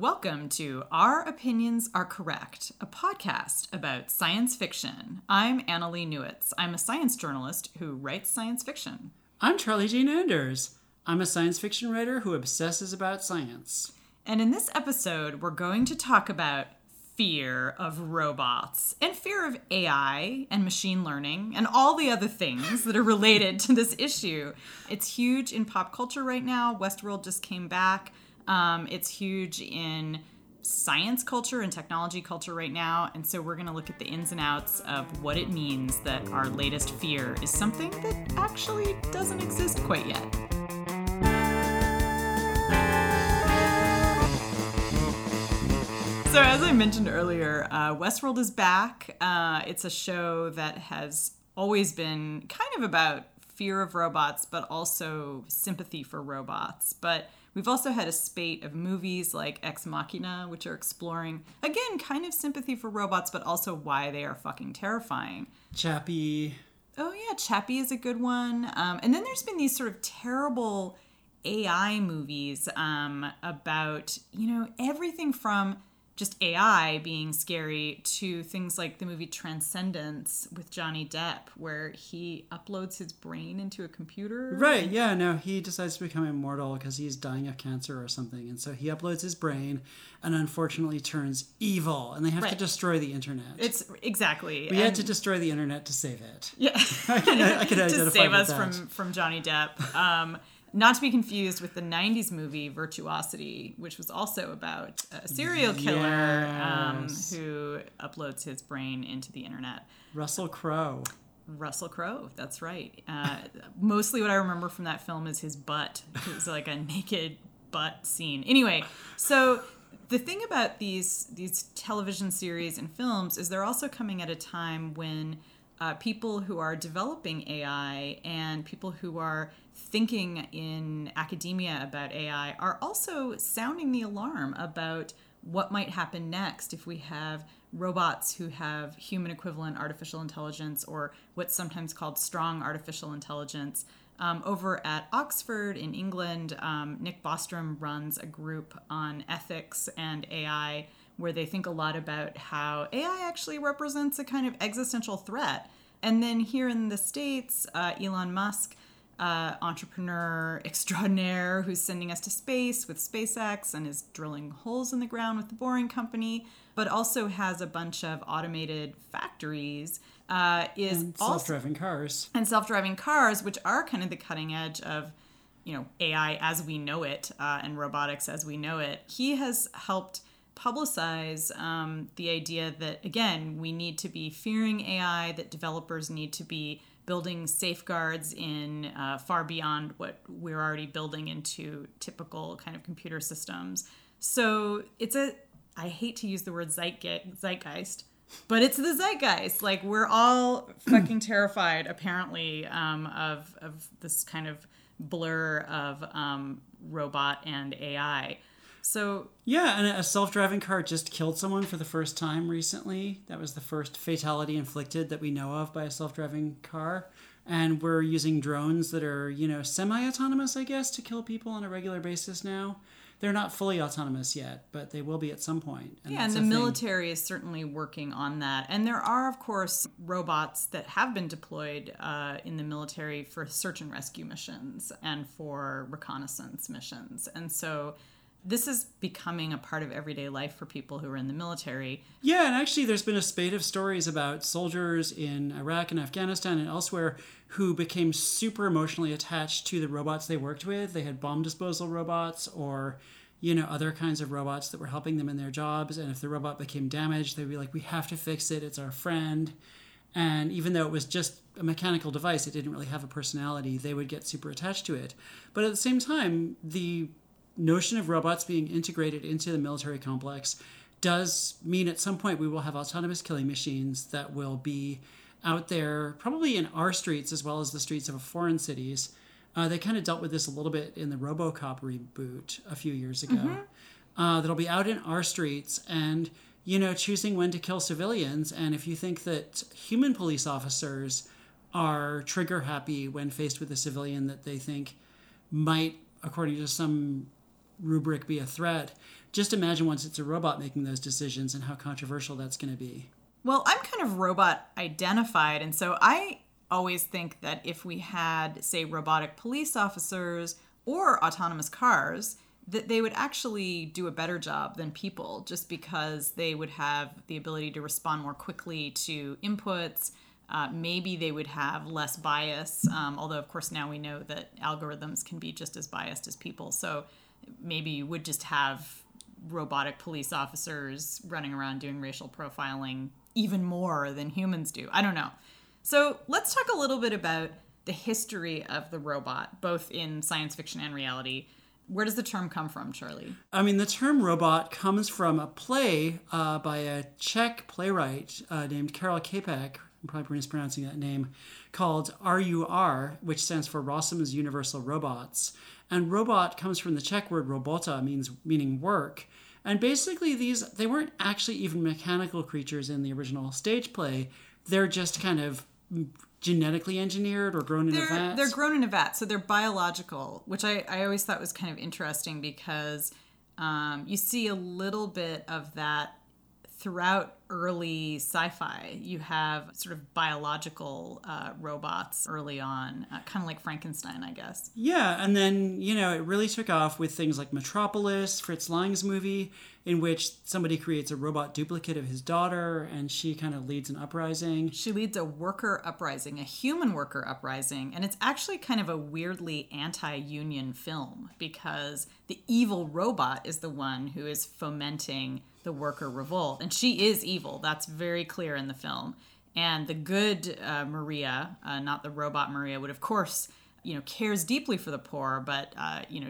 Welcome to Our Opinions Are Correct, a podcast about science fiction. I'm Annalee Newitz. I'm a science journalist who writes science fiction. I'm Charlie Jane Anders. I'm a science fiction writer who obsesses about science. And in this episode, we're going to talk about fear of robots and fear of AI and machine learning and all the other things that are related to this issue. It's huge in pop culture right now. Westworld just came back. It's huge in science culture and technology culture right now. And so we're going to look at the ins and outs of what it means that our latest fear is something that actually doesn't exist quite yet. So as I mentioned earlier, Westworld is back. It's a show that has always been kind of about fear of robots, but also sympathy for robots. But we've also had a spate of movies like Ex Machina, which are exploring, again, kind of sympathy for robots, but also why they are fucking terrifying. Chappie. Oh, yeah. Chappie is a good one. And then there's been these sort of terrible AI movies about, you know, everything from just AI being scary to things like the movie Transcendence with Johnny Depp, where he uploads his brain into a computer. Right, yeah, no, he decides to become immortal because he's dying of cancer or something. And so he uploads his brain and unfortunately turns evil. And they have to destroy the internet. Exactly. We had to destroy the internet to save it. Yeah. I can identify to save us from Johnny Depp. Not to be confused with the 90s movie Virtuosity, which was also about a serial killer who uploads his brain into the internet. Russell Crowe, that's right. Mostly what I remember from that film is his butt. It was like a naked butt scene. Anyway, so the thing about these television series and films is they're also coming at a time when people who are developing AI and people who are thinking in academia about AI are also sounding the alarm about what might happen next if we have robots who have human equivalent artificial intelligence, or what's sometimes called strong artificial intelligence. Over at Oxford in England, Nick Bostrom runs a group on ethics and AI where they think a lot about how AI actually represents a kind of existential threat. And then here in the States, Elon Musk, entrepreneur extraordinaire who's sending us to space with SpaceX and is drilling holes in the ground with the Boring Company, but also has a bunch of automated factories. And self-driving cars. And self-driving cars, which are kind of the cutting edge of, you know, AI as we know it and robotics as we know it. He has helped publicize the idea that, again, we need to be fearing AI, that developers need to be building safeguards in far beyond what we're already building into typical kind of computer systems. So it's I hate to use the word zeitgeist, but it's the zeitgeist. Like, we're all fucking terrified, apparently, of this kind of blur of robot and AI. So yeah, and a self-driving car just killed someone for the first time recently. That was the first fatality inflicted that we know of by a self-driving car. And we're using drones that are, you know, semi-autonomous, I guess, to kill people on a regular basis now. They're not fully autonomous yet, but they will be at some point. And yeah, and the military is certainly working on that. And there are, of course, robots that have been deployed in the military for search and rescue missions and for reconnaissance missions. And so this is becoming a part of everyday life for people who are in the military. Yeah, and actually there's been a spate of stories about soldiers in Iraq and Afghanistan and elsewhere who became super emotionally attached to the robots they worked with. They had bomb disposal robots or, you know, other kinds of robots that were helping them in their jobs. And if the robot became damaged, they'd be like, we have to fix it. It's our friend. And even though it was just a mechanical device, it didn't really have a personality, they would get super attached to it. But at the same time, the notion of robots being integrated into the military complex does mean at some point we will have autonomous killing machines that will be out there, probably in our streets as well as the streets of foreign cities. They kind of dealt with this a little bit in the RoboCop reboot a few years ago. Mm-hmm. That'll be out in our streets and, you know, choosing when to kill civilians. And if you think that human police officers are trigger happy when faced with a civilian that they think might, according to some rubric, be a threat, just imagine once it's a robot making those decisions and how controversial that's going to be. Well, I'm kind of robot identified, and so I always think that if we had, say, robotic police officers or autonomous cars, that they would actually do a better job than people, just because they would have the ability to respond more quickly to inputs. Maybe they would have less bias, although, of course, now we know that algorithms can be just as biased as people. So maybe you would just have robotic police officers running around doing racial profiling even more than humans do. I don't know. So let's talk a little bit about the history of the robot, both in science fiction and reality. Where does the term come from, Charlie? I mean, the term robot comes from a play by a Czech playwright named Karol Čapek, I'm probably mispronouncing that name, called R.U.R., which stands for Rossum's Universal Robots. And robot comes from the Czech word robota, meaning work. And basically they weren't actually even mechanical creatures in the original stage play. They're just kind of genetically engineered or grown in a vat? They're grown in a vat, so they're biological, which I always thought was kind of interesting because you see a little bit of that throughout early sci-fi. You have sort of biological robots early on, kind of like Frankenstein, I guess. Yeah, and then, it really took off with things like Metropolis, Fritz Lang's movie, in which somebody creates a robot duplicate of his daughter, and she kind of leads an uprising. She leads a worker uprising, a human worker uprising, and it's actually kind of a weirdly anti-union film because the evil robot is the one who is fomenting the worker revolt, and she is evil. That's very clear in the film. And the good Maria, not the robot Maria, would of course, cares deeply for the poor, but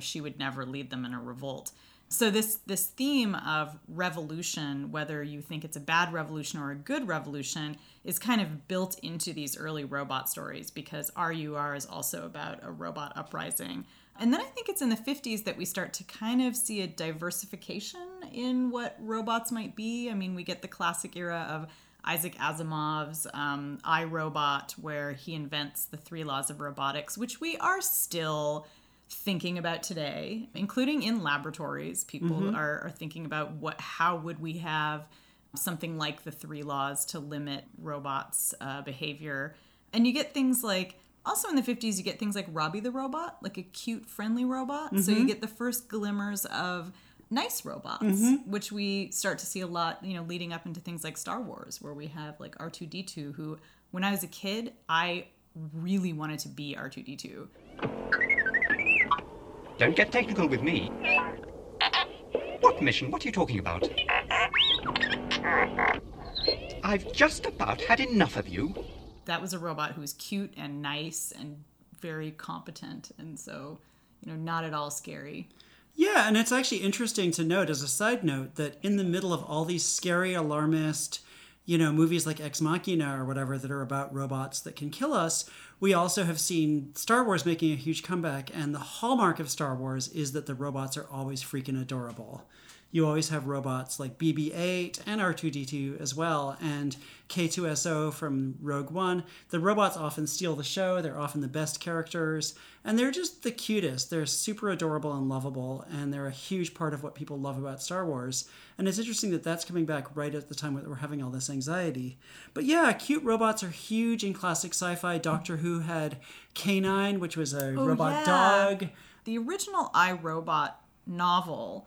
she would never lead them in a revolt. So this theme of revolution, whether you think it's a bad revolution or a good revolution, is kind of built into these early robot stories because R.U.R. is also about a robot uprising. And then I think it's in the 50s that we start to kind of see a diversification in what robots might be. I mean, we get the classic era of Isaac Asimov's I, Robot, where he invents the 3 laws of robotics, which we are still thinking about today, including in laboratories. People mm-hmm. are thinking about how would we have something like the 3 laws to limit robots' behavior. And you get things like, also in the 50s, you get things like Robbie the Robot, like a cute, friendly robot. Mm-hmm. So you get the first glimmers of nice robots, mm-hmm. which we start to see a lot, leading up into things like Star Wars, where we have like R2-D2, who, when I was a kid, I really wanted to be R2-D2. Don't get technical with me. What mission? What are you talking about? I've just about had enough of you. That was a robot who was cute and nice and very competent. And so, not at all scary. Yeah, and it's actually interesting to note as a side note that in the middle of all these scary, alarmist, movies like Ex Machina or whatever that are about robots that can kill us, we also have seen Star Wars making a huge comeback. And the hallmark of Star Wars is that the robots are always freaking adorable. You always have robots like BB-8 and R2-D2 as well, and K2SO from Rogue One. The robots often steal the show. They're often the best characters, and they're just the cutest. They're super adorable and lovable, and they're a huge part of what people love about Star Wars. And it's interesting that that's coming back right at the time that we're having all this anxiety. But yeah, cute robots are huge in classic sci-fi. Doctor Who had K9, which was a robot dog. The original I, Robot novel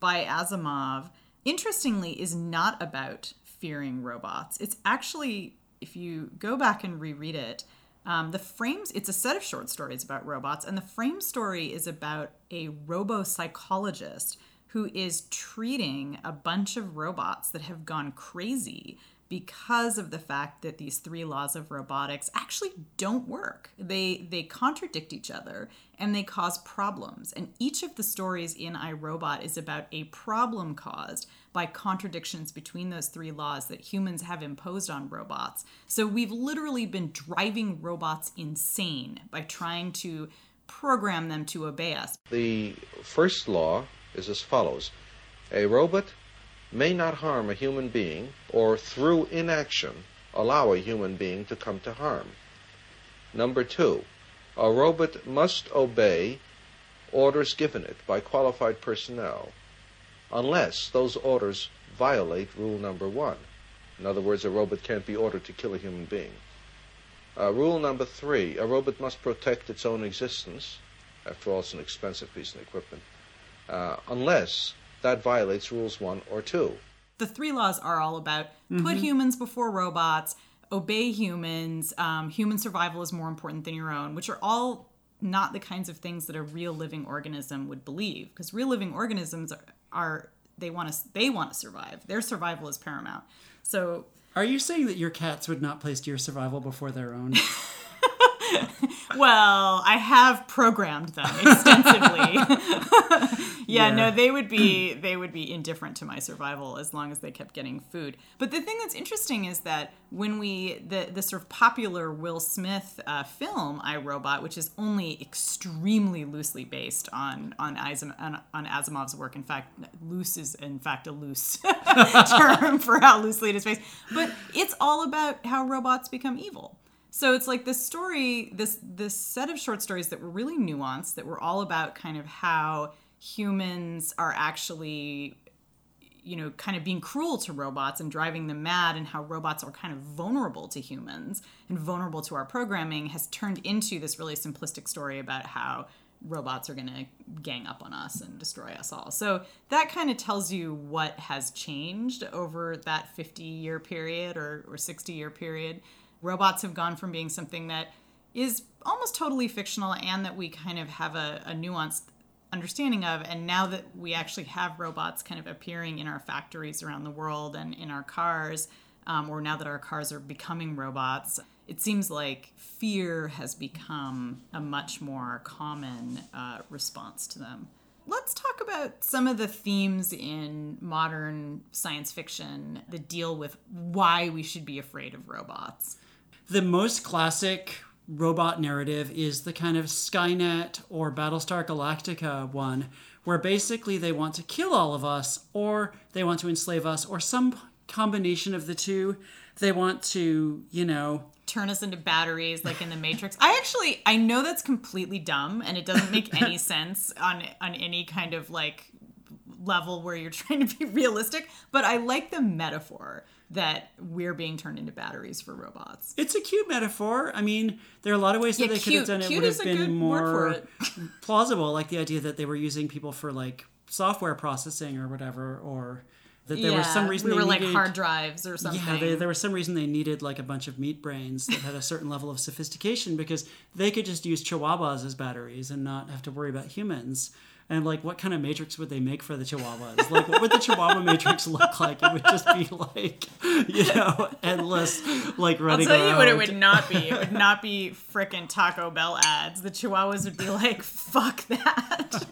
by Asimov, interestingly, is not about fearing robots. It's actually, if you go back and reread it, it's a set of short stories about robots, and the frame story is about a robo-psychologist who is treating a bunch of robots that have gone crazy because of the fact that these 3 laws of robotics actually don't work. They contradict each other and they cause problems. And each of the stories in I, Robot is about a problem caused by contradictions between those 3 laws that humans have imposed on robots. So we've literally been driving robots insane by trying to program them to obey us. The first law is as follows. A robot may not harm a human being or through inaction allow a human being to come to harm. Number 2, a robot must obey orders given it by qualified personnel. unless those orders violate rule number one. In other words, a robot can't be ordered to kill a human being. Rule number three, a robot must protect its own existence. After all, it's an expensive piece of equipment, unless that violates rules 1 or 2. The three laws are all about put humans before robots, obey humans, human survival is more important than your own, which are all not the kinds of things that a real living organism would believe, because real living organisms they want to survive. Their survival is paramount. So, are you saying that your cats would not place your survival before their own? Well, I have programmed them extensively. No, they would be indifferent to my survival as long as they kept getting food. But the thing that's interesting is that when the sort of popular Will Smith film, I, Robot, which is only extremely loosely based on Asimov's work. In fact, loose is in fact a loose term for how loosely it is based. But it's all about how robots become evil. So it's like this story, this set of short stories that were really nuanced, that were all about kind of how humans are actually, kind of being cruel to robots and driving them mad, and how robots are kind of vulnerable to humans and vulnerable to our programming, has turned into this really simplistic story about how robots are going to gang up on us and destroy us all. So that kind of tells you what has changed over that 50-year period or 60-year period. Robots have gone from being something that is almost totally fictional and that we kind of have a nuanced understanding of. And now that we actually have robots kind of appearing in our factories around the world and in our cars, or now that our cars are becoming robots, it seems like fear has become a much more common response to them. Let's talk about some of the themes in modern science fiction that deal with why we should be afraid of robots. The most classic robot narrative is the kind of Skynet or Battlestar Galactica one, where basically they want to kill all of us, or they want to enslave us, or some combination of the two. They want to, turn us into batteries, like in the Matrix. I know that's completely dumb, and it doesn't make any sense on any kind of like level where you're trying to be realistic, but I like the metaphor that we're being turned into batteries for robots. It's a cute metaphor. I mean, there are a lot of ways that they could have done it. Cute would have been more plausible, like the idea that they were using people for like software processing or whatever, or that there was some reason they needed, like hard drives or something. Yeah, there was some reason they needed like a bunch of meat brains that had a certain level of sophistication, because they could just use chihuahuas as batteries and not have to worry about humans. And like, what kind of matrix would they make for the chihuahuas? Like, what would the chihuahua matrix look like? It would just be like, endless, like running around. I'll tell you what it would not be. It would not be frickin' Taco Bell ads. The chihuahuas would be like, fuck that.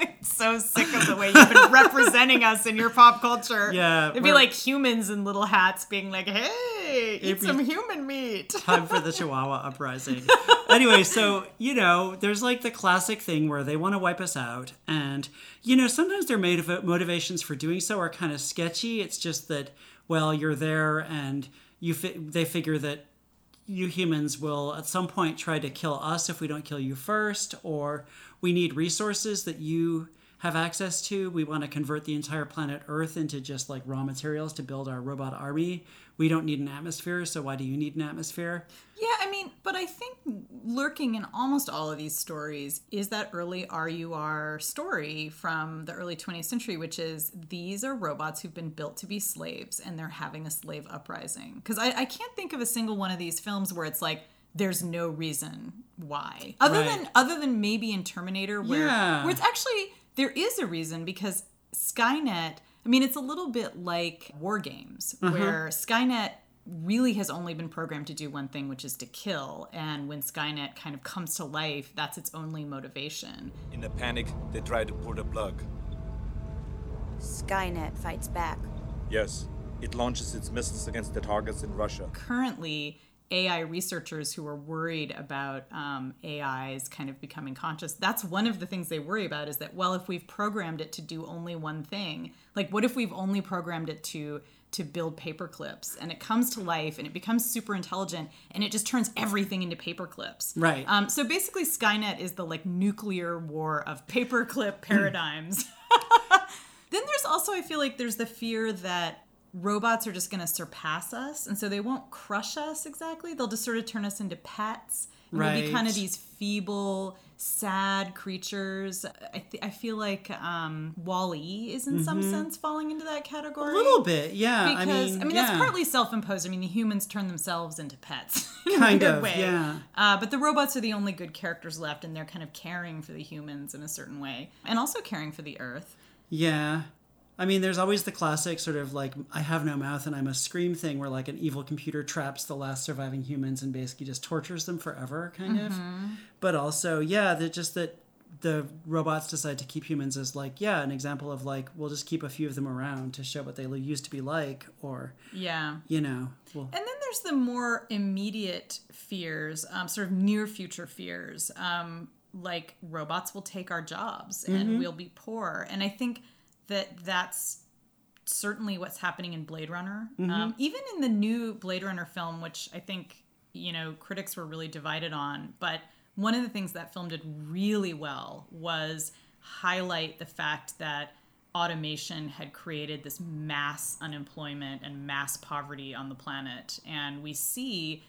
I'm so sick of the way you've been representing us in your pop culture. Yeah. It'd be like humans in little hats being like, hey, eat some human meat. Time for the chihuahua uprising. Anyway, so, there's like the classic thing where they want to wipe us out. And, sometimes their motivations for doing so are kind of sketchy. It's just that, well, you're there and they figure that you humans will at some point try to kill us if we don't kill you first, or we need resources that you have access to. We want to convert the entire planet Earth into just like raw materials to build our robot army. We don't need an atmosphere, so why do you need an atmosphere? Yeah, I mean, but I think lurking in almost all of these stories is that early R.U.R. story from the early 20th century, which is these are robots who've been built to be slaves, and they're having a slave uprising. Because I can't think of a single one of these films where it's like, there's no reason why. Other than maybe in Terminator, where it's actually, there is a reason, because Skynet, I mean, it's a little bit like War Games, where Skynet really has only been programmed to do one thing, which is to kill. And when Skynet kind of comes to life, that's its only motivation. In a panic, they tried to pull the plug. Skynet fights back. Yes, it launches its missiles against the targets in Russia. Currently, AI researchers who are worried about AIs kind of becoming conscious, that's one of the things they worry about, is that, well, if we've programmed it to do only one thing, like what if we've only programmed it to build paper clips, and it comes to life and it becomes super intelligent and it just turns everything into paper clips. Right. So basically Skynet is the like nuclear war of paper clip paradigms. Then there's also, I feel like there's the fear that robots are just going to surpass us, and so they won't crush us exactly. They'll just sort of turn us into pets. And right. We'll be kind of these feeble, sad creatures. I feel like WALL-E is in mm-hmm. some sense falling into that category. A little bit, yeah. Because, I mean, that's partly self-imposed. I mean, the humans turn themselves into pets in kind a of, way. Yeah. But the robots are the only good characters left, and they're kind of caring for the humans in a certain way, and also caring for the Earth. Yeah. I mean, there's always the classic sort of like, I have no mouth and I must scream thing where like an evil computer traps the last surviving humans and basically just tortures them forever, kind mm-hmm. of. But also, yeah, just that the robots decide to keep humans as like, yeah, an example of like, we'll just keep a few of them around to show what they used to be like, or, yeah, you know. Well. And then there's the more immediate fears, sort of near future fears, like robots will take our jobs mm-hmm. and we'll be poor. And I think that's certainly what's happening in Blade Runner. Mm-hmm. Even in the new Blade Runner film, which I think, you know, critics were really divided on, but one of the things that film did really well was highlight the fact that automation had created this mass unemployment and mass poverty on the planet. And we see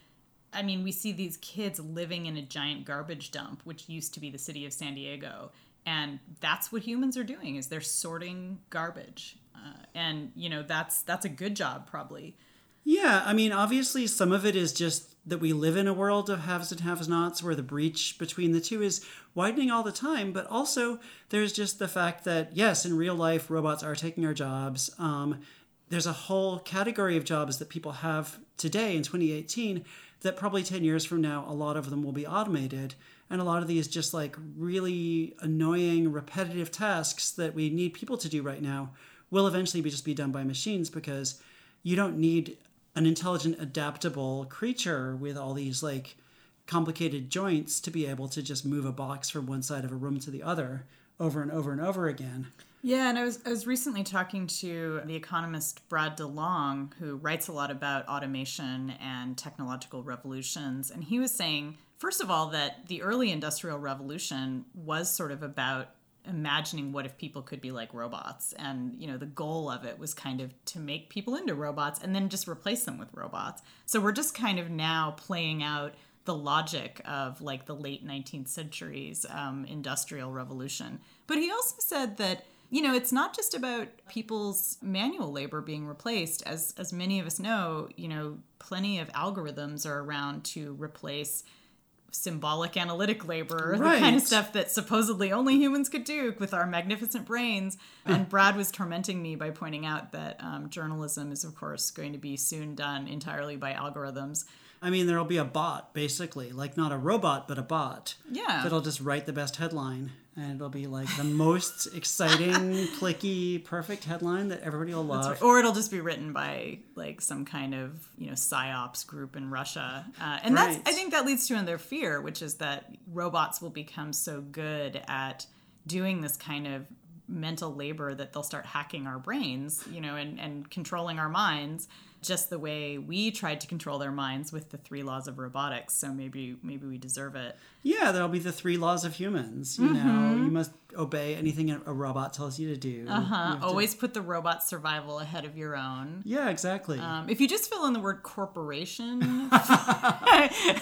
these kids living in a giant garbage dump, which used to be the city of San Diego. And that's what humans are doing, is they're sorting garbage. And, you know, that's a good job, probably. Yeah, I mean, obviously some of it is just that we live in a world of haves and have-nots where the breach between the two is widening all the time. But also there's just the fact that, yes, in real life, robots are taking our jobs. There's a whole category of jobs that people have today in 2018 that probably 10 years from now, a lot of them will be automated. And a lot of these just like really annoying, repetitive tasks that we need people to do right now will eventually just be done by machines, because you don't need an intelligent, adaptable creature with all these like complicated joints to be able to just move a box from one side of a room to the other over and over and over again. Yeah, and I was recently talking to the economist Brad DeLong, who writes a lot about automation and technological revolutions, and he was saying, first of all, that the early Industrial Revolution was sort of about imagining what if people could be like robots. And, you know, the goal of it was kind of to make people into robots and then just replace them with robots. So we're just kind of now playing out the logic of like the late 19th century's Industrial Revolution. But he also said that, you know, it's not just about people's manual labor being replaced. As many of us know, you know, plenty of algorithms are around to replace symbolic analytic labor, right, the kind of stuff that supposedly only humans could do with our magnificent brains. And Brad was tormenting me by pointing out that journalism is, of course, going to be soon done entirely by algorithms. I mean, there'll be a bot, basically, like not a robot, but a bot. Yeah. That'll just write the best headline. And it'll be like the most exciting, clicky, perfect headline that everybody will love. Right. Or it'll just be written by like some kind of, you know, psyops group in Russia. And right. I think that leads to another fear, which is that robots will become so good at doing this kind of mental labor that they'll start hacking our brains, you know, and controlling our minds, just the way we tried to control their minds with the 3 laws of robotics. So maybe we deserve it. Yeah, there'll be the 3 laws of humans. You mm-hmm. know, you must obey anything a robot tells you to do. Uh-huh. Always put the robot's survival ahead of your own. Yeah, exactly. If you just fill in the word corporation for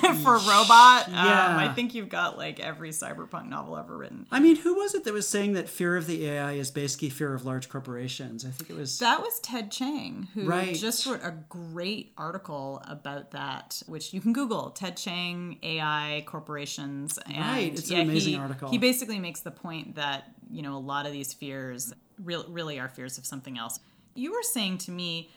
robot, yeah. I think you've got like every cyberpunk novel ever written. I mean, who was it that was saying that fear of the AI is basically fear of large corporations? I think it was... That was Ted Chiang, who right. just wrote a great article about that, which you can Google, Ted Chiang, AI, corporations. And right, it's an amazing article. He basically makes the point that, you know, a lot of these fears really are fears of something else. You were saying to me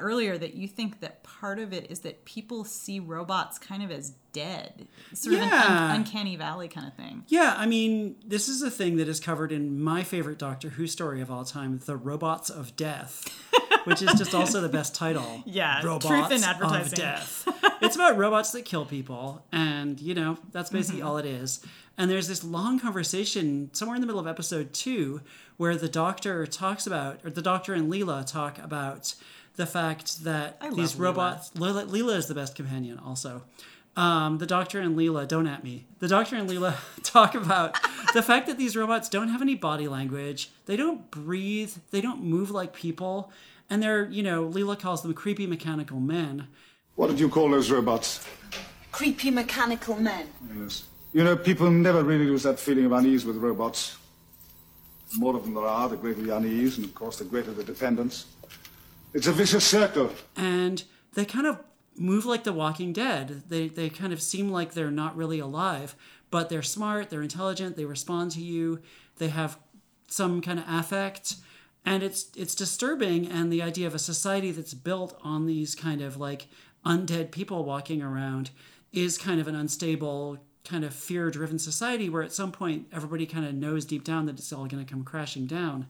earlier that you think that part of it is that people see robots kind of as dead, sort of an uncanny valley kind of thing. Yeah, I mean, this is a thing that is covered in my favorite Doctor Who story of all time, The Robots of Death, which is just also the best title. Yeah, Robots Truth in Advertising. Of Death. It's about robots that kill people, and, you know, that's basically mm-hmm. all it is. And there's this long conversation somewhere in the middle of episode 2 where the Doctor and Leela talk about the fact that these robots... Leela is the best companion also. The Doctor and Leela, don't at me. The Doctor and Leela talk about the fact that these robots don't have any body language. They don't breathe. They don't move like people. And they're, you know, Leela calls them creepy mechanical men. What did you call those robots? Creepy mechanical men. Yes. You know, people never really lose that feeling of unease with robots. The more of them there are, the greater the unease, and of course the greater the dependence. It's a vicious circle. And they kind of move like the Walking Dead. They kind of seem like they're not really alive, but they're smart, they're intelligent, they respond to you, they have some kind of affect, and it's disturbing. And the idea of a society that's built on these kind of like undead people walking around is kind of an unstable, kind of fear-driven society where at some point everybody kind of knows deep down that it's all going to come crashing down.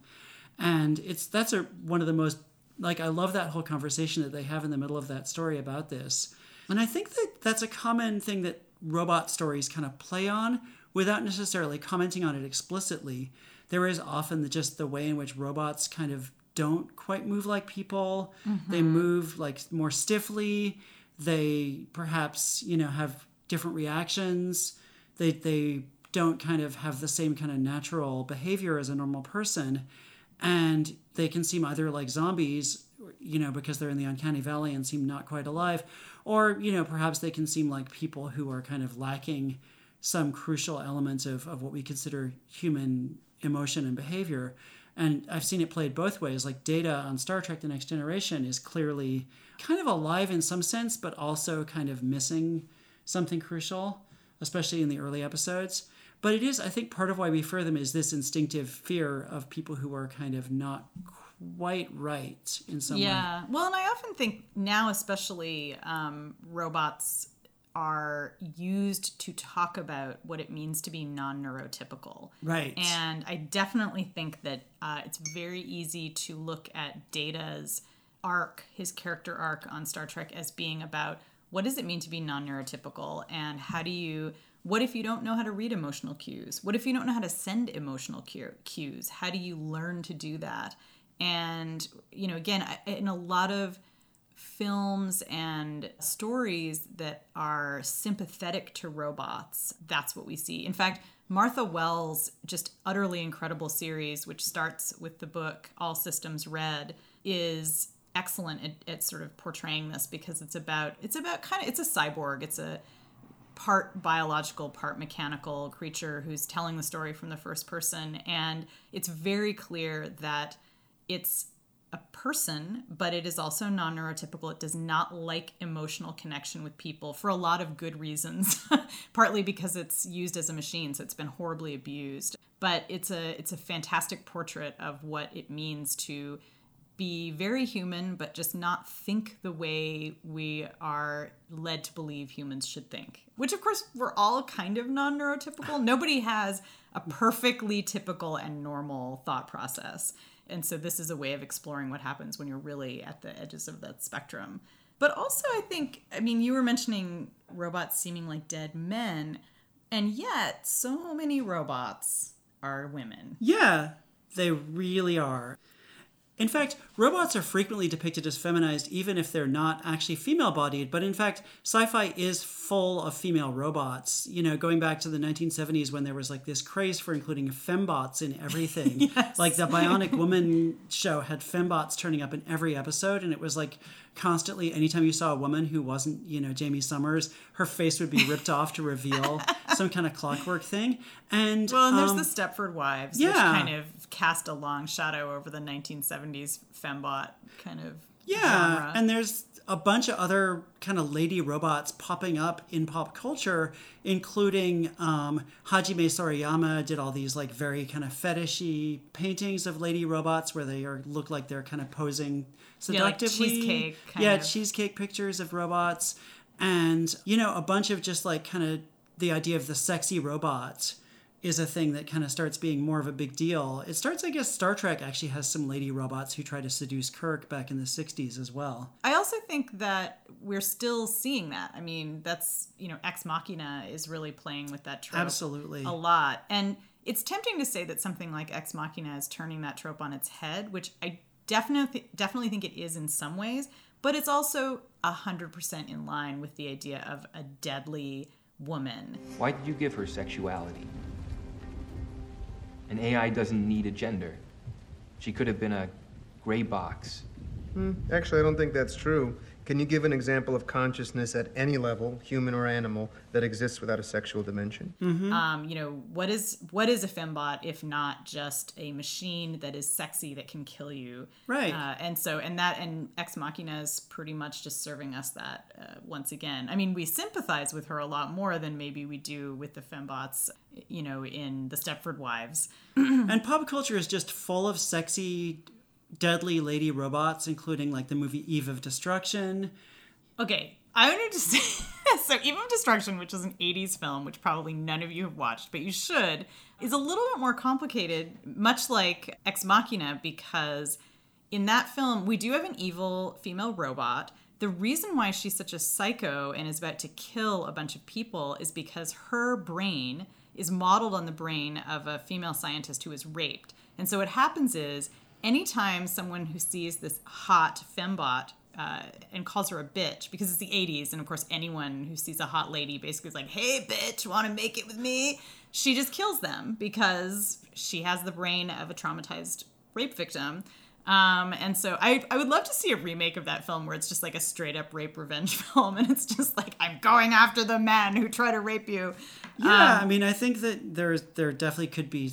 And that's one of the most, like, I love that whole conversation that they have in the middle of that story about this. And I think that that's a common thing that robot stories kind of play on without necessarily commenting on it explicitly. There is often just the way in which robots kind of don't quite move like people. Mm-hmm. They move like more stiffly. They perhaps, you know, have different reactions. They don't kind of have the same kind of natural behavior as a normal person. And they can seem either like zombies, you know, because they're in the uncanny valley and seem not quite alive, or, you know, perhaps they can seem like people who are kind of lacking some crucial element of what we consider human emotion and behavior. And I've seen it played both ways. Like Data on Star Trek The Next Generation is clearly kind of alive in some sense, but also kind of missing something crucial, especially in the early episodes. But it is, I think, part of why we fear them is this instinctive fear of people who are kind of not quite right in some way. Yeah. Well, and I often think now especially robots are used to talk about what it means to be non-neurotypical. Right. And I definitely think that it's very easy to look at Data's arc, his character arc on Star Trek, as being about what does it mean to be non-neurotypical and how do you... What if you don't know how to read emotional cues? What if you don't know how to send emotional cues? How do you learn to do that? And, you know, again, in a lot of films and stories that are sympathetic to robots, that's what we see. In fact, Martha Wells' just utterly incredible series, which starts with the book All Systems Red, is excellent at sort of portraying this because it's a cyborg. It's a part biological, part mechanical creature who's telling the story from the first person. And it's very clear that it's a person, but it is also non-neurotypical. It does not like emotional connection with people for a lot of good reasons, partly because it's used as a machine, so it's been horribly abused. But it's a fantastic portrait of what it means to be very human, but just not think the way we are led to believe humans should think. Which, of course, we're all kind of non-neurotypical. Nobody has a perfectly typical and normal thought process. And so this is a way of exploring what happens when you're really at the edges of that spectrum. But also, I think, I mean, you were mentioning robots seeming like dead men, and yet so many robots are women. Yeah, they really are. In fact, robots are frequently depicted as feminized, even if they're not actually female-bodied. But in fact, sci-fi is full of female robots. You know, going back to the 1970s when there was like this craze for including fembots in everything. Yes. Like the Bionic Woman show had fembots turning up in every episode. And it was like constantly, anytime you saw a woman who wasn't, you know, Jamie Summers, her face would be ripped off to reveal some kind of clockwork thing. And well, and there's the Stepford Wives, which kind of cast a long shadow over the 1970s fembot kind of genre. And there's a bunch of other kind of lady robots popping up in pop culture, including Hajime Sorayama did all these like very kind of fetishy paintings of lady robots where they look like they're kind of posing seductively. Yeah, like cheesecake. Cheesecake pictures of robots. And, you know, a bunch of just like kind of the idea of the sexy robot is a thing that kind of starts being more of a big deal. It starts, I guess, Star Trek actually has some lady robots who try to seduce Kirk back in the 60s as well. I also think that we're still seeing that. I mean, that's, you know, Ex Machina is really playing with that trope. Absolutely. A lot. And it's tempting to say that something like Ex Machina is turning that trope on its head, which I definitely think it is in some ways. But it's also 100% in line with the idea of a deadly woman. Why did you give her sexuality? An AI doesn't need a gender. She could have been a gray box. Actually, I don't think that's true. Can you give an example of consciousness at any level, human or animal, that exists without a sexual dimension? Mm-hmm. What is a fembot if not just a machine that is sexy that can kill you? Right. And Ex Machina is pretty much just serving us that once again. I mean, we sympathize with her a lot more than maybe we do with the fembots, in the Stepford Wives. And pop culture is just full of sexy, deadly lady robots, including like the movie Eve of Destruction. Okay, I wanted to say, so Eve of Destruction, which is an 80s film, which probably none of you have watched, but you should, is a little bit more complicated, much like Ex Machina, because in that film, we do have an evil female robot. The reason why she's such a psycho and is about to kill a bunch of people is because her brain is modeled on the brain of a female scientist who was raped. And so what happens is, anytime someone who sees this hot fembot and calls her a bitch, because it's the 80s, and of course anyone who sees a hot lady basically is like, hey, bitch, want to make it with me? She just kills them because she has the brain of a traumatized rape victim. And so I would love to see a remake of that film where it's just like a straight up rape revenge film. And it's just like, I'm going after the men who try to rape you. Yeah. I think that there definitely could be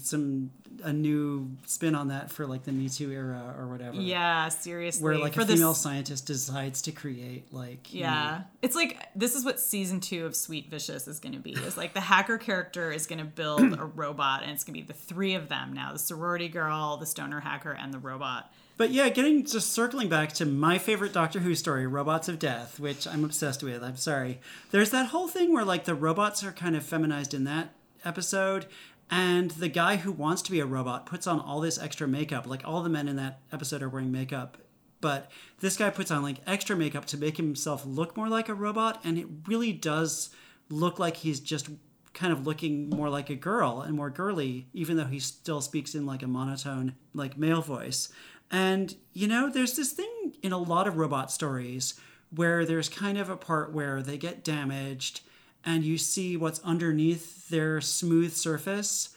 a new spin on that for like the Me Too era or whatever. Yeah, seriously. Where like female scientist decides to create like... Yeah. It's like, this is what season 2 of Sweet Vicious is going to be. It's like the hacker character is going to build a robot and it's going to be the three of them now. The sorority girl, the stoner hacker, and the robot. But yeah, circling back to my favorite Doctor Who story, Robots of Death, which I'm obsessed with. I'm sorry. There's that whole thing where like the robots are kind of feminized in that episode. And the guy who wants to be a robot puts on all this extra makeup. Like, all the men in that episode are wearing makeup. But this guy puts on, like, extra makeup to make himself look more like a robot. And it really does look like he's just kind of looking more like a girl and more girly, even though he still speaks in, like, a monotone, like, male voice. And, there's this thing in a lot of robot stories where there's kind of a part where they get damaged and you see what's underneath their smooth surface,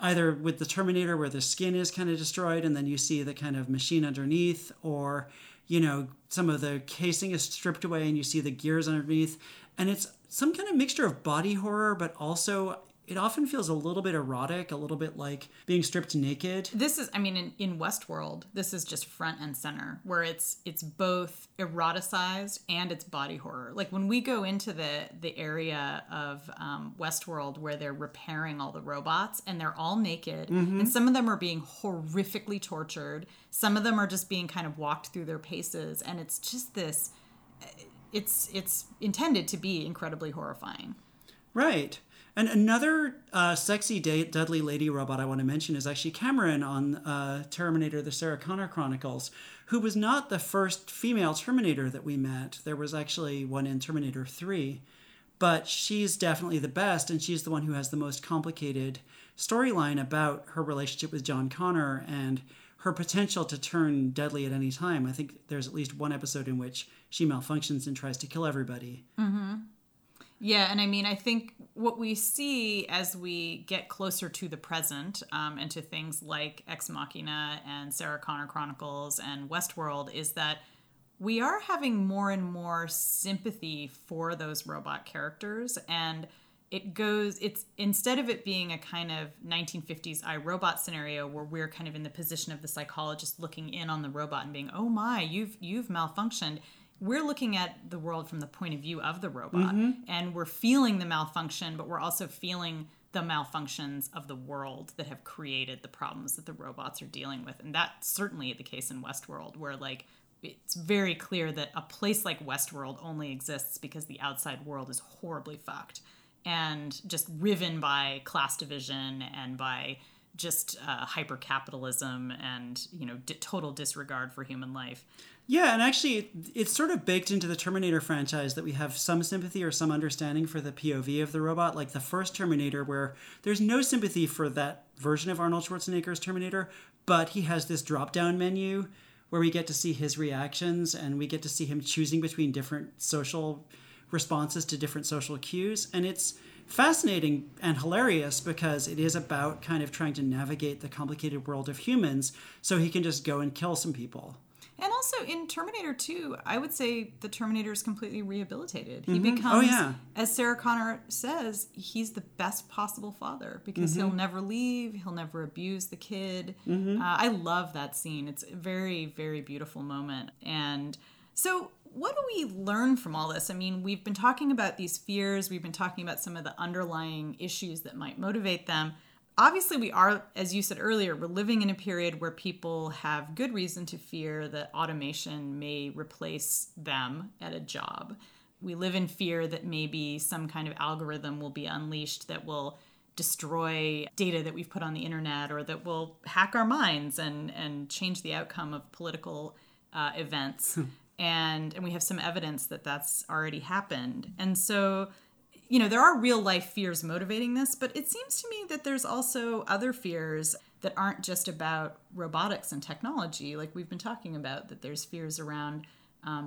either with the Terminator where the skin is kind of destroyed and then you see the kind of machine underneath, or, some of the casing is stripped away and you see the gears underneath. And it's some kind of mixture of body horror, but also it often feels a little bit erotic, a little bit like being stripped naked. This is, in Westworld, this is just front and center, where it's both eroticized and it's body horror. Like, when we go into the area of Westworld where they're repairing all the robots and they're all naked, mm-hmm. and some of them are being horrifically tortured, some of them are just being kind of walked through their paces, and it's just this, it's intended to be incredibly horrifying. Right. And another sexy, deadly lady robot I want to mention is actually Cameron on Terminator, the Sarah Connor Chronicles, who was not the first female Terminator that we met. There was actually one in Terminator 3, but she's definitely the best, and she's the one who has the most complicated storyline about her relationship with John Connor and her potential to turn deadly at any time. I think there's at least one episode in which she malfunctions and tries to kill everybody. Mm-hmm. Yeah, and I think what we see as we get closer to the present and to things like Ex Machina and Sarah Connor Chronicles and Westworld is that we are having more and more sympathy for those robot characters. And it's instead of it being a kind of 1950s I, Robot scenario where we're kind of in the position of the psychologist looking in on the robot and being, oh my, you've malfunctioned. We're looking at the world from the point of view of the robot, mm-hmm. and we're feeling the malfunction, but we're also feeling the malfunctions of the world that have created the problems that the robots are dealing with. And that's certainly the case in Westworld, where like it's very clear that a place like Westworld only exists because the outside world is horribly fucked and just riven by class division and by just hyper-capitalism and, total disregard for human life. Yeah, and actually, it's sort of baked into the Terminator franchise that we have some sympathy or some understanding for the POV of the robot, like the first Terminator, where there's no sympathy for that version of Arnold Schwarzenegger's Terminator, but he has this drop-down menu where we get to see his reactions and we get to see him choosing between different social responses to different social cues. And it's fascinating and hilarious because it is about kind of trying to navigate the complicated world of humans so he can just go and kill some people. And also in Terminator 2, I would say the Terminator is completely rehabilitated. He becomes, as Sarah Connor says, he's the best possible father because he'll never leave. He'll never abuse the kid. I love that scene. It's a very, very beautiful moment. And so what do we learn from all this? I mean, we've been talking about these fears. We've been talking about some of the underlying issues that might motivate them. Obviously, we are, as you said earlier, we're living in a period where people have good reason to fear that automation may replace them at a job. We live in fear that maybe some kind of algorithm will be unleashed that will destroy data that we've put on the internet or that will hack our minds and change the outcome of political events. And we have some evidence that that's already happened. And so, you know, there are real life fears motivating this, but it seems to me that there's also other fears that aren't just about robotics and technology, like we've been talking about, that there's fears around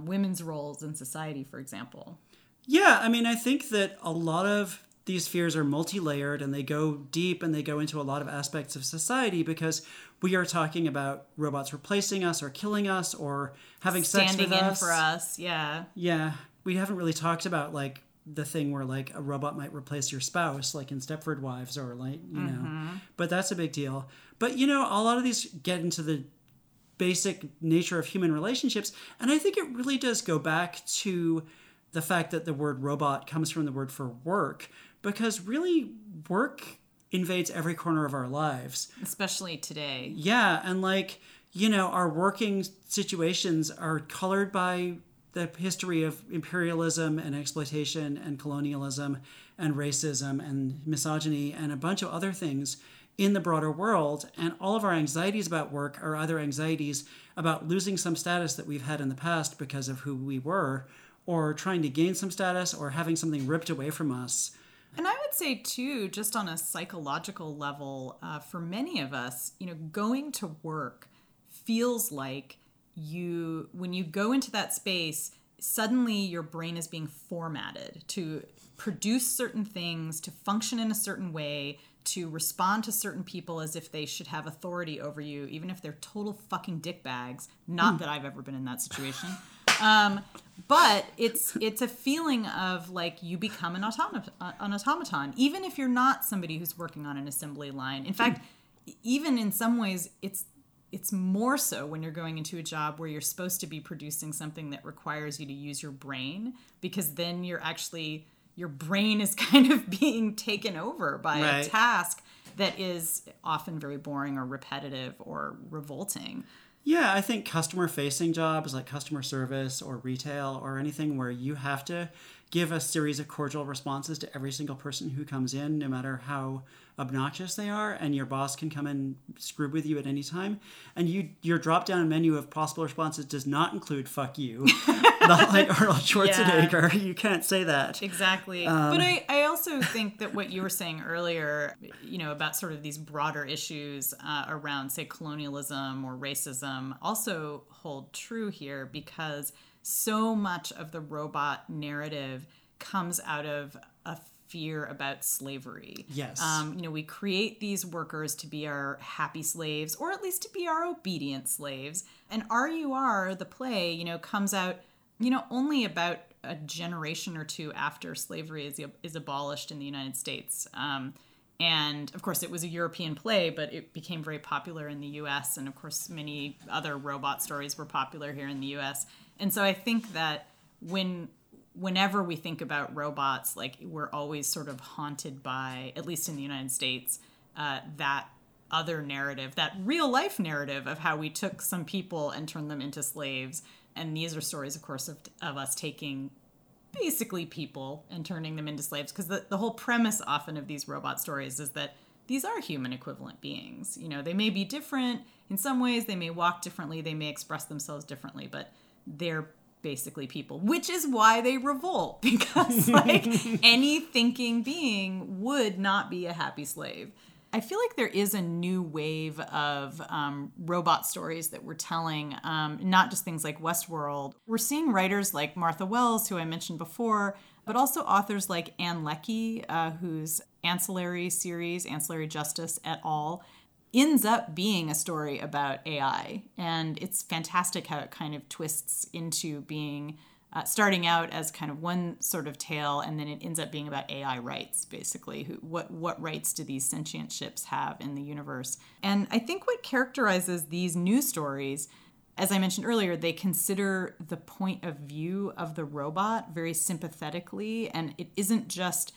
women's roles in society, for example. Yeah, I mean, I think that a lot of these fears are multi-layered and they go deep and they go into a lot of aspects of society because we are talking about robots replacing us or killing us or having sex with us. Standing in for us, yeah. Yeah, we haven't really talked about, like, the thing where like a robot might replace your spouse, like in Stepford Wives or like, you know, but that's a big deal. But, you know, a lot of these get into the basic nature of human relationships. And I think it really does go back to the fact that the word robot comes from the word for work, because really work invades every corner of our lives. Especially today. Yeah. And like, you know, our working situations are colored by the history of imperialism and exploitation and colonialism and racism and misogyny and a bunch of other things in the broader world. And all of our anxieties about work are either anxieties about losing some status that we've had in the past because of who we were, or trying to gain some status, or having something ripped away from us. And I would say, too, just on a psychological level, for many of us, you know, going to work feels like you, when you go into that space, suddenly your brain is being formatted to produce certain things, to function in a certain way, to respond to certain people as if they should have authority over you, even if they're total fucking dickbags. Not that I've ever been in that situation. But it's a feeling of like you become an automaton, even if you're not somebody who's working on an assembly line. In fact, even in some ways, it's more so when you're going into a job where you're supposed to be producing something that requires you to use your brain, because then you're actually, your brain is kind of being taken over by a task that is often very boring or repetitive or revolting. Yeah, I think customer-facing jobs like customer service or retail or anything where you have to give a series of cordial responses to every single person who comes in, no matter how obnoxious they are, and your boss can come and screw with you at any time. And your drop-down menu of possible responses does not include "fuck you," not like Arnold Schwarzenegger. Yeah. You can't say that. Exactly. But I also think that what you were saying earlier, you know, about sort of these broader issues around, say, colonialism or racism, also hold true here, because so much of the robot narrative comes out of a fear about slavery. Yes. You know, we create these workers to be our happy slaves, or at least to be our obedient slaves. And R.U.R., the play, you know, comes out, you know, only about a generation or two after slavery is abolished in the United States. And, of course, it was a European play, but it became very popular in the U.S. And, of course, many other robot stories were popular here in the U.S., and so I think that whenever we think about robots, like, we're always sort of haunted by, at least in the United States, that other narrative, that real life narrative of how we took some people and turned them into slaves. And these are stories, of course, of us taking basically people and turning them into slaves, because the whole premise often of these robot stories is that these are human equivalent beings. You know, they may be different in some ways, they may walk differently, they may express themselves differently, but they're basically people, which is why they revolt, because like any thinking being would not be a happy slave. I feel like there is a new wave of robot stories that we're telling, not just things like Westworld. We're seeing writers like Martha Wells, who I mentioned before, but also authors like Anne Leckie, whose ancillary series, Ancillary Justice et al., ends up being a story about AI. And it's fantastic how it kind of twists into being starting out as kind of one sort of tale, and then it ends up being about AI rights, basically. What rights do these sentient ships have in the universe? And I think what characterizes these new stories, as I mentioned earlier, they consider the point of view of the robot very sympathetically, and it isn't just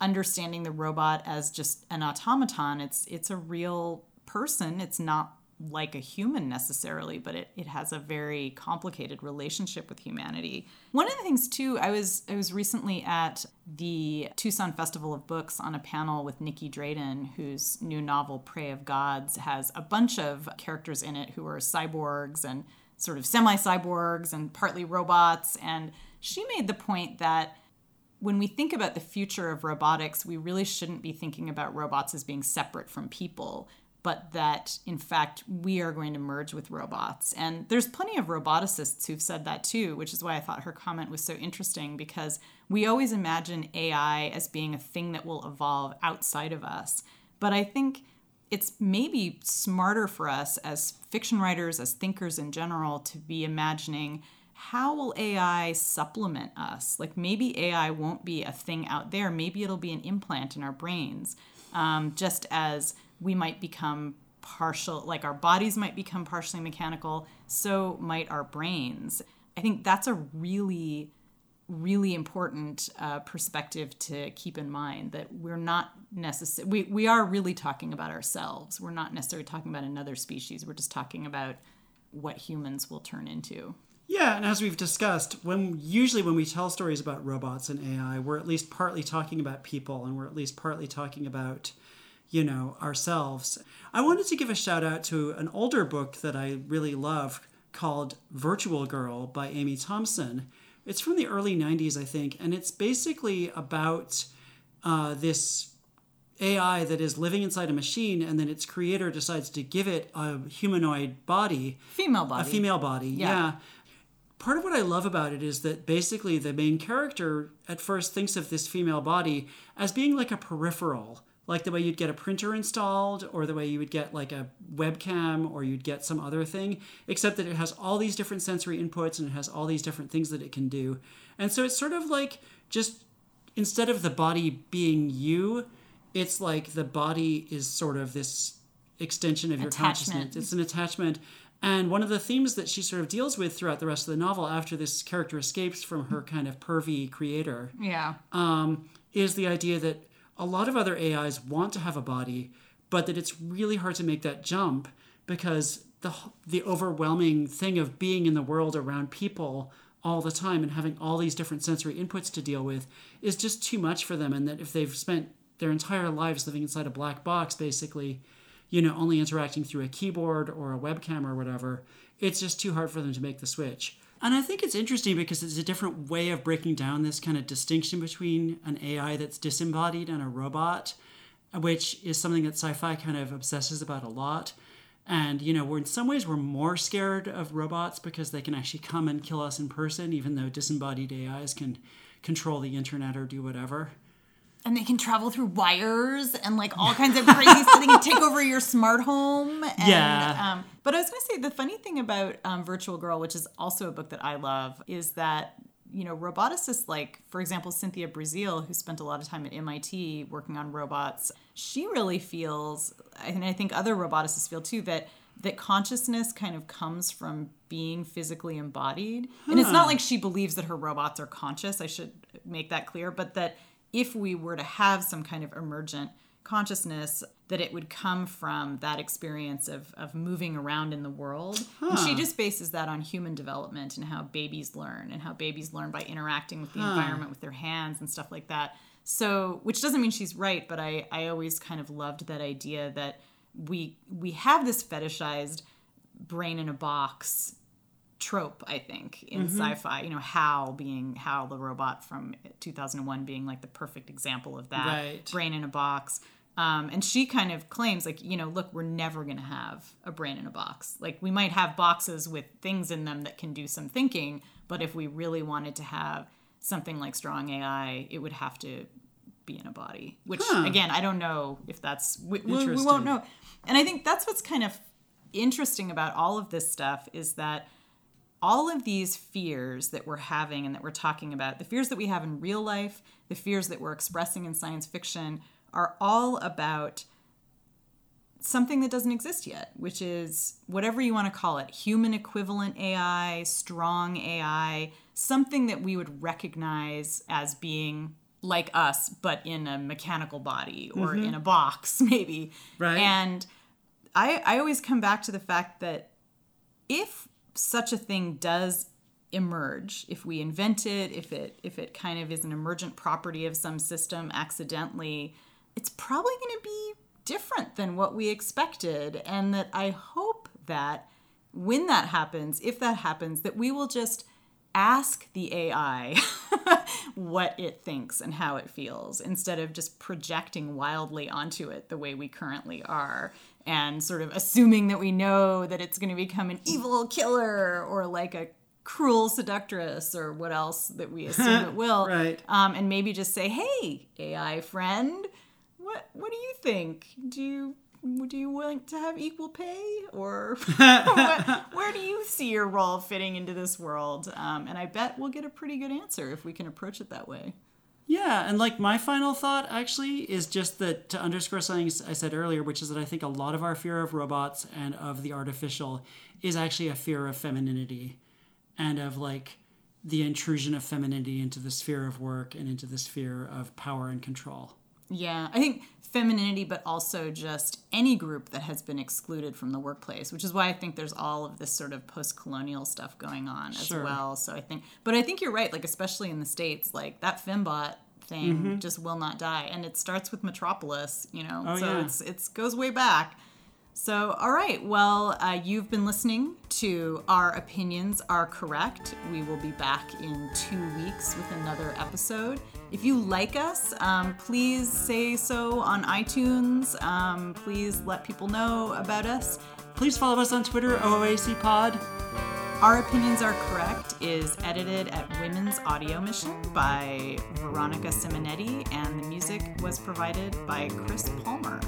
understanding the robot as just an automaton. It's a real person. It's not like a human necessarily, but it has a very complicated relationship with humanity. One of the things too, I was recently at the Tucson Festival of Books on a panel with Nikki Drayden, whose new novel Prey of Gods has a bunch of characters in it who are cyborgs and sort of semi-cyborgs and partly robots. And she made the point that when we think about the future of robotics, we really shouldn't be thinking about robots as being separate from people, but that, in fact, we are going to merge with robots. And there's plenty of roboticists who've said that too, which is why I thought her comment was so interesting, because we always imagine AI as being a thing that will evolve outside of us. But I think it's maybe smarter for us as fiction writers, as thinkers in general, to be imagining, how will AI supplement us? Like, maybe AI won't be a thing out there. Maybe it'll be an implant in our brains, just as we might become partial, like our bodies might become partially mechanical, so might our brains. I think that's a really, really important perspective to keep in mind, that we're not necessarily, we are really talking about ourselves. We're not necessarily talking about another species. We're just talking about what humans will turn into. Yeah, and as we've discussed, when we tell stories about robots and AI, we're at least partly talking about people, and we're at least partly talking about ourselves. I wanted to give a shout out to an older book that I really love called Virtual Girl by Amy Thompson. It's from the early 90s, I think, and it's basically about this AI that is living inside a machine, and then its creator decides to give it a humanoid body. A female body, yeah. Part of what I love about it is that basically the main character at first thinks of this female body as being like a peripheral, like the way you'd get a printer installed, or the way you would get like a webcam, or you'd get some other thing, except that it has all these different sensory inputs and it has all these different things that it can do. And so it's sort of like, just instead of the body being you, it's like the body is sort of this extension of your consciousness. It's an attachment. And one of the themes that she sort of deals with throughout the rest of the novel, after this character escapes from her kind of pervy creator, is the idea that a lot of other AIs want to have a body, but that it's really hard to make that jump, because the overwhelming thing of being in the world around people all the time and having all these different sensory inputs to deal with is just too much for them. And that if they've spent their entire lives living inside a black box, basically, only interacting through a keyboard or a webcam or whatever, it's just too hard for them to make the switch. And I think it's interesting because it's a different way of breaking down this kind of distinction between an AI that's disembodied and a robot, which is something that sci-fi kind of obsesses about a lot. And, we're in some ways we're more scared of robots because they can actually come and kill us in person, even though disembodied AIs can control the internet or do whatever. And they can travel through wires and like all kinds of crazy stuff. They can take over your smart home. And, but I was going to say, the funny thing about Virtual Girl, which is also a book that I love, is that, roboticists like, for example, Cynthia Brazil, who spent a lot of time at MIT working on robots, she really feels, and I think other roboticists feel too, that consciousness kind of comes from being physically embodied. Huh. And it's not like she believes that her robots are conscious. I should make that clear. But that if we were to have some kind of emergent consciousness, that it would come from that experience of moving around in the world. Huh. And she just bases that on human development and how babies learn, by interacting with the environment with their hands and stuff like that. So, which doesn't mean she's right, but I always kind of loved that idea that we have this fetishized brain in a box trope, I think, in sci-fi, HAL, the robot from 2001 being like the perfect example of that. Right. Brain in a box. And she kind of claims, like, you know, look, we're never going to have a brain in a box. Like, we might have boxes with things in them that can do some thinking, but if we really wanted to have something like strong AI, it would have to be in a body. Which, again, I don't know if that's... We won't know. And I think that's what's kind of interesting about all of this stuff is that all of these fears that we're having and that we're talking about, the fears that we have in real life, the fears that we're expressing in science fiction... are all about something that doesn't exist yet, which is whatever you want to call it, human equivalent AI, strong AI, something that we would recognize as being like us, but in a mechanical body or in a box, maybe. Right. And I always come back to the fact that if such a thing does emerge, if we invent it, if it kind of is an emergent property of some system accidentally, it's probably going to be different than what we expected. And that I hope that when that happens, if that happens, that we will just ask the AI what it thinks and how it feels instead of just projecting wildly onto it the way we currently are and sort of assuming that we know that it's going to become an evil killer or like a cruel seductress or what else that we assume it will. Right. And maybe just say, hey, AI friend, What do you think? Do you want to have equal pay, or where do you see your role fitting into this world? And I bet we'll get a pretty good answer if we can approach it that way. Yeah, and like my final thought actually is just that to underscore something I said earlier, which is that I think a lot of our fear of robots and of the artificial is actually a fear of femininity and of like the intrusion of femininity into the sphere of work and into the sphere of power and control. Yeah, I think femininity, but also just any group that has been excluded from the workplace, which is why I think there's all of this sort of post-colonial stuff going on as well. So I think you're right, like especially in the States, like that fembot thing just will not die. And it starts with Metropolis, you know, it goes way back. So, all right, well, you've been listening to Our Opinions Are Correct. We will be back in 2 weeks with another episode. If you like us, please say so on iTunes. Please let people know about us. Please follow us on Twitter, OOAC Pod. Our Opinions Are Correct is edited at Women's Audio Mission by Veronica Simonetti, and the music was provided by Chris Palmer.